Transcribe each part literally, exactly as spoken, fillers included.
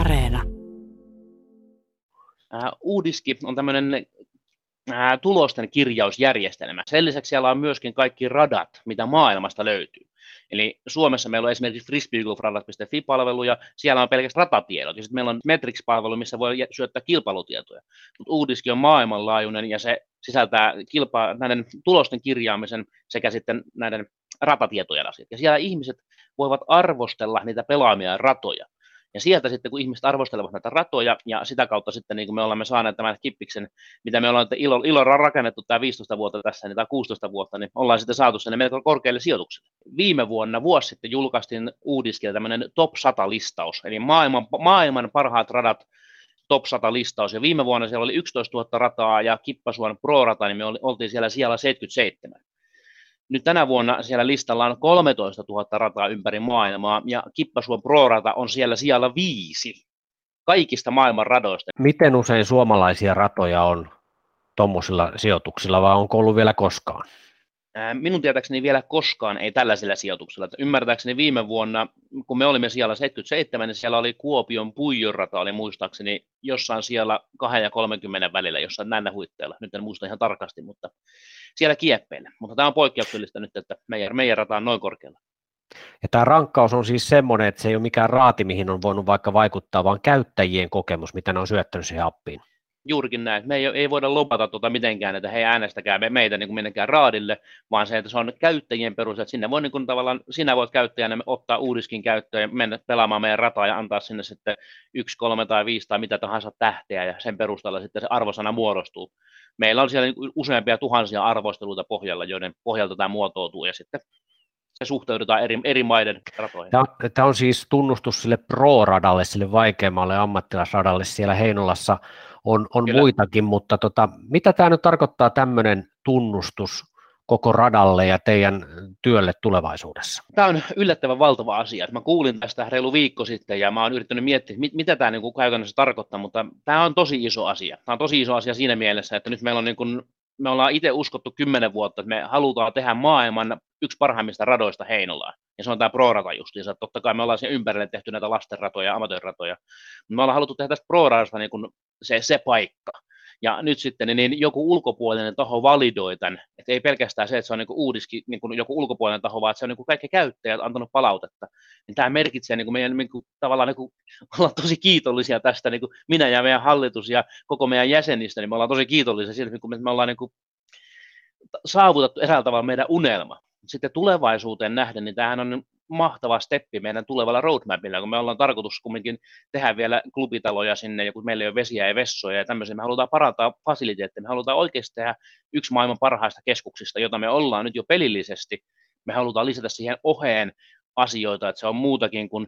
Areena. U-diski on tämmöinen tulosten kirjausjärjestelmä. Sen lisäksi siellä on myöskin kaikki radat, mitä maailmasta löytyy. Eli Suomessa meillä on esimerkiksi frisbeegolfradat piste fi-palvelu ja siellä on pelkästään ratatiedot. Ja sitten meillä on Metrix-palvelu, missä voi syöttää kilpailutietoja. Mutta U-diski on maailmanlaajuinen ja se sisältää kilpa- näiden tulosten kirjaamisen sekä sitten näiden ratatietojen asiat. Ja siellä ihmiset voivat arvostella niitä pelaamia ratoja. Ja sieltä sitten, kun ihmiset arvostelevat näitä ratoja, ja sitä kautta sitten niin kuin me olemme saaneet tämän Kippiksen, mitä me ollaan ilo, ilo rakennettu tämä viisitoista vuotta tässä, niin tämä kuusitoista vuotta, niin ollaan sitten saatu sinne melko korkeille sijoituksille. Viime vuonna, vuosi sitten, julkaistiin U-diskillä tämmöinen top sata listaus, eli maailman, maailman parhaat radat top sata listaus, ja viime vuonna siellä oli yksitoistatuhatta rataa, ja Kippasuon Pro-rata, niin me oltiin siellä siellä seitsemänkymmentäseitsemän. Nyt tänä vuonna siellä listalla on kolmetoistatuhatta rataa ympäri maailmaa, ja Kippasuon Pro-rata on siellä siellä viisi kaikista maailman radoista. Miten usein suomalaisia ratoja on tuommoisilla sijoituksilla, vai onko ollut vielä koskaan? Minun tietääkseni vielä koskaan ei tällaisilla sijoituksilla. Ymmärtääkseni viime vuonna, kun me olimme siellä seitsemänkymmentäseitsemän, niin siellä oli Kuopion puijurata, oli muistaakseni jossain siellä kaksi ja kolmekymmentä välillä, jossain näillä huitteilla. Nyt en muista ihan tarkasti, mutta siellä kieppeillä. Mutta tämä on poikkeuksellista nyt, että meidän, meidän rata on noin korkealla. Ja tämä rankkaus on siis semmoinen, että se ei ole mikään raati, mihin on voinut vaikka vaikuttaa, vaan käyttäjien kokemus, mitä ne on syöttänyt siihen appiin. Juurikin näin. Me ei, ei voida lopata tuota mitenkään, että hei, äänestäkää meitä niin kuin mennäkään raadille, vaan se, että se on käyttäjien perus, että sinne voi, niin kuin tavallaan, sinä voit käyttäjänä ottaa uudiskin käyttöön ja mennä pelaamaan meidän rataa ja antaa sinne sitten yksi, kolme tai viisi tai mitä tahansa tähteä ja sen perusteella sitten se arvosana muodostuu. Meillä on siellä niin useampia tuhansia arvosteluita pohjalla, joiden pohjalta tämä muotoutuu ja sitten se suhteudutaan eri, eri maiden ratoihin. Tämä on siis tunnustus sille pro-radalle, sille vaikeammalle ammattilaisradalle siellä Heinolassa. On, on muitakin, mutta tota, mitä tämä nyt tarkoittaa tämmöinen tunnustus koko radalle ja teidän työlle tulevaisuudessa? Tämä on yllättävän valtava asia. Mä kuulin tästä reilu viikko sitten ja mä oon yrittänyt miettiä, mit, mitä tämä niinku käytännössä tarkoittaa, mutta tämä on tosi iso asia. Tämä on tosi iso asia siinä mielessä, että nyt meillä on niin kuin, me ollaan itse uskottu kymmenen vuotta, että me halutaan tehdä maailman yksi parhaimmista radoista Heinolaan. Ja se on tämä pro-rata justiinsa. Totta kai me ollaan siihen ympärille tehty näitä lastenratoja ja amatöörratoja. Me ollaan haluttu tehdä tästä pro-radasta niin kuin se, se paikka. Ja nyt sitten niin joku ulkopuolinen taho validoi tämän. Et ei pelkästään se, että se on niin kuin uudiski, niin kuin joku ulkopuolinen taho, vaan että se on niin kuin kaikki käyttäjät antanut palautetta. Ja tämä merkitsee, niin kuin meidän niin kuin, tavallaan niin kuin, ollaan tosi kiitollisia tästä. Niin kuin minä ja meidän hallitus ja koko meidän jäsenistä, niin me ollaan tosi kiitollisia siitä, että me ollaan niin kuin, saavutettu eräällä tavalla meidän unelma. Sitten tulevaisuuteen nähden, niin tämähän on mahtava steppi meidän tulevalla roadmapilla, kun me ollaan tarkoitus kumminkin tehdä vielä klubitaloja sinne, ja kun meillä ei ole vesiä ja vessoja ja tämmöisiä, me halutaan parantaa fasiliteetteja, me halutaan oikeasti tehdä yksi maailman parhaista keskuksista, jota me ollaan nyt jo pelillisesti, me halutaan lisätä siihen oheen asioita, että se on muutakin kuin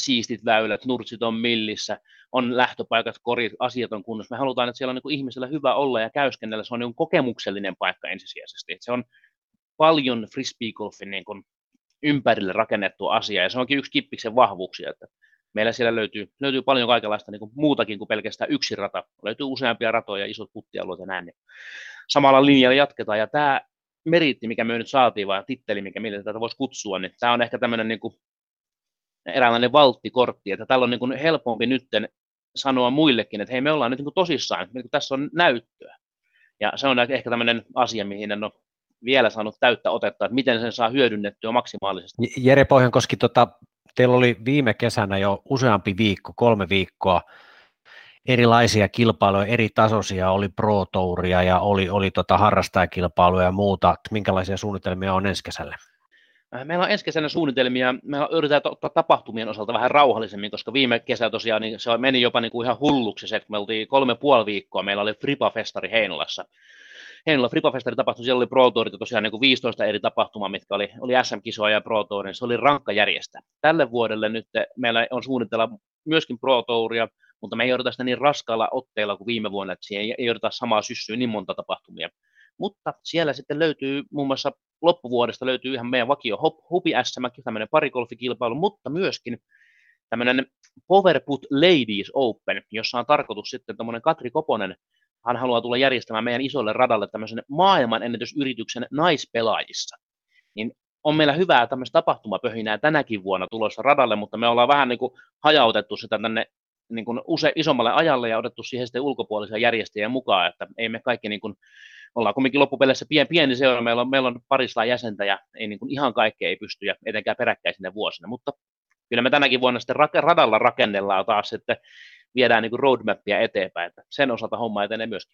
siistit väylät, nurtsit on millissä, on lähtöpaikat, korit, asiat on kunnossa, me halutaan, että siellä on niin kuin ihmisellä hyvä olla ja käyskennellä, se on niin kuin kokemuksellinen paikka ensisijaisesti, että se on paljon frisbeegolfin niin kuin ympärille rakennettu asia, ja se onkin yksi Kippiksen vahvuuksia, että meillä siellä löytyy, löytyy paljon kaikenlaista niin kuin muutakin kuin pelkästään yksi rata, löytyy useampia ratoja, isot puttialueet ja näin, niin samalla linjalla jatketaan, ja tämä meriitti, mikä me nyt saatiin, vai titteli, mikä meillä tätä voisi kutsua, niin tämä on ehkä tämmöinen niin kuin eräänlainen valttikortti, että täällä on niin kuin helpompi nytten sanoa muillekin, että hei, me ollaan nyt niin kuin tosissaan, niin kuin tässä on näyttöä, ja se on ehkä tämmöinen asia, mihin en ole vielä saanut täyttä otetta, että miten sen saa hyödynnettyä maksimaalisesti. Jere Pohjankoski, tota, teillä oli viime kesänä jo useampi viikko, kolme viikkoa, erilaisia kilpailuja, eri tasoisia, oli Pro Touria ja oli, oli tota harrastajakilpailuja ja muuta. Minkälaisia suunnitelmia on ensi kesällä? Meillä on ensi kesänä suunnitelmia, meillä yritetään ottaa tapahtumien osalta vähän rauhallisemmin, koska viime kesä tosiaan niin se meni jopa niin kuin ihan hulluksi se, että me oltiin kolme puoli viikkoa, meillä oli Fripa-festari Heinolassa. Heinola Fripa-festari tapahtui, siellä oli Pro Tourit, tosiaan niin kuin viisitoista eri tapahtumaa, mitkä oli, oli äs äm-kisoja ja Pro Touria, niin se oli rankka järjestää. Tälle vuodelle nyt meillä on suunnitella myöskin Pro Touria, mutta me ei jouduta sitä niin raskaalla otteella kuin viime vuonna, että siihen ei jouduta samaa syssyä niin monta tapahtumia. Mutta siellä sitten löytyy muun muassa loppuvuodesta löytyy ihan meidän vakio Hubi-S M, tämmöinen parikolfikilpailu, mutta myöskin tämmöinen Power Put Ladies Open, jossa on tarkoitus sitten tuommoinen Katri Koponen, hän haluaa tulla järjestämään meidän isolle radalle tämmöisen maailmanennätysyrityksen naispelaajissa. Niin on meillä hyvää tämmöistä tapahtumapöhinää tänäkin vuonna tulossa radalle, mutta me ollaan vähän niin kuin hajautettu sitä tänne niin kuin use, isommalle ajalle ja otettu siihen sitten ulkopuolisia järjestäjiä mukaan, että ei me kaikki niin kuin, ollaan kuitenkin loppupeleissä pieni, pieni seura, meillä on, meillä on parisataa jäsentä ja ei niin kuin ihan kaikkea ei pysty ja etenkään peräkkäisinä vuosina, mutta kyllä me tänäkin vuonna sitten radalla rakennellaan taas, että viedään niin kuin roadmapia eteenpäin, että sen osalta homma etenee myöskin.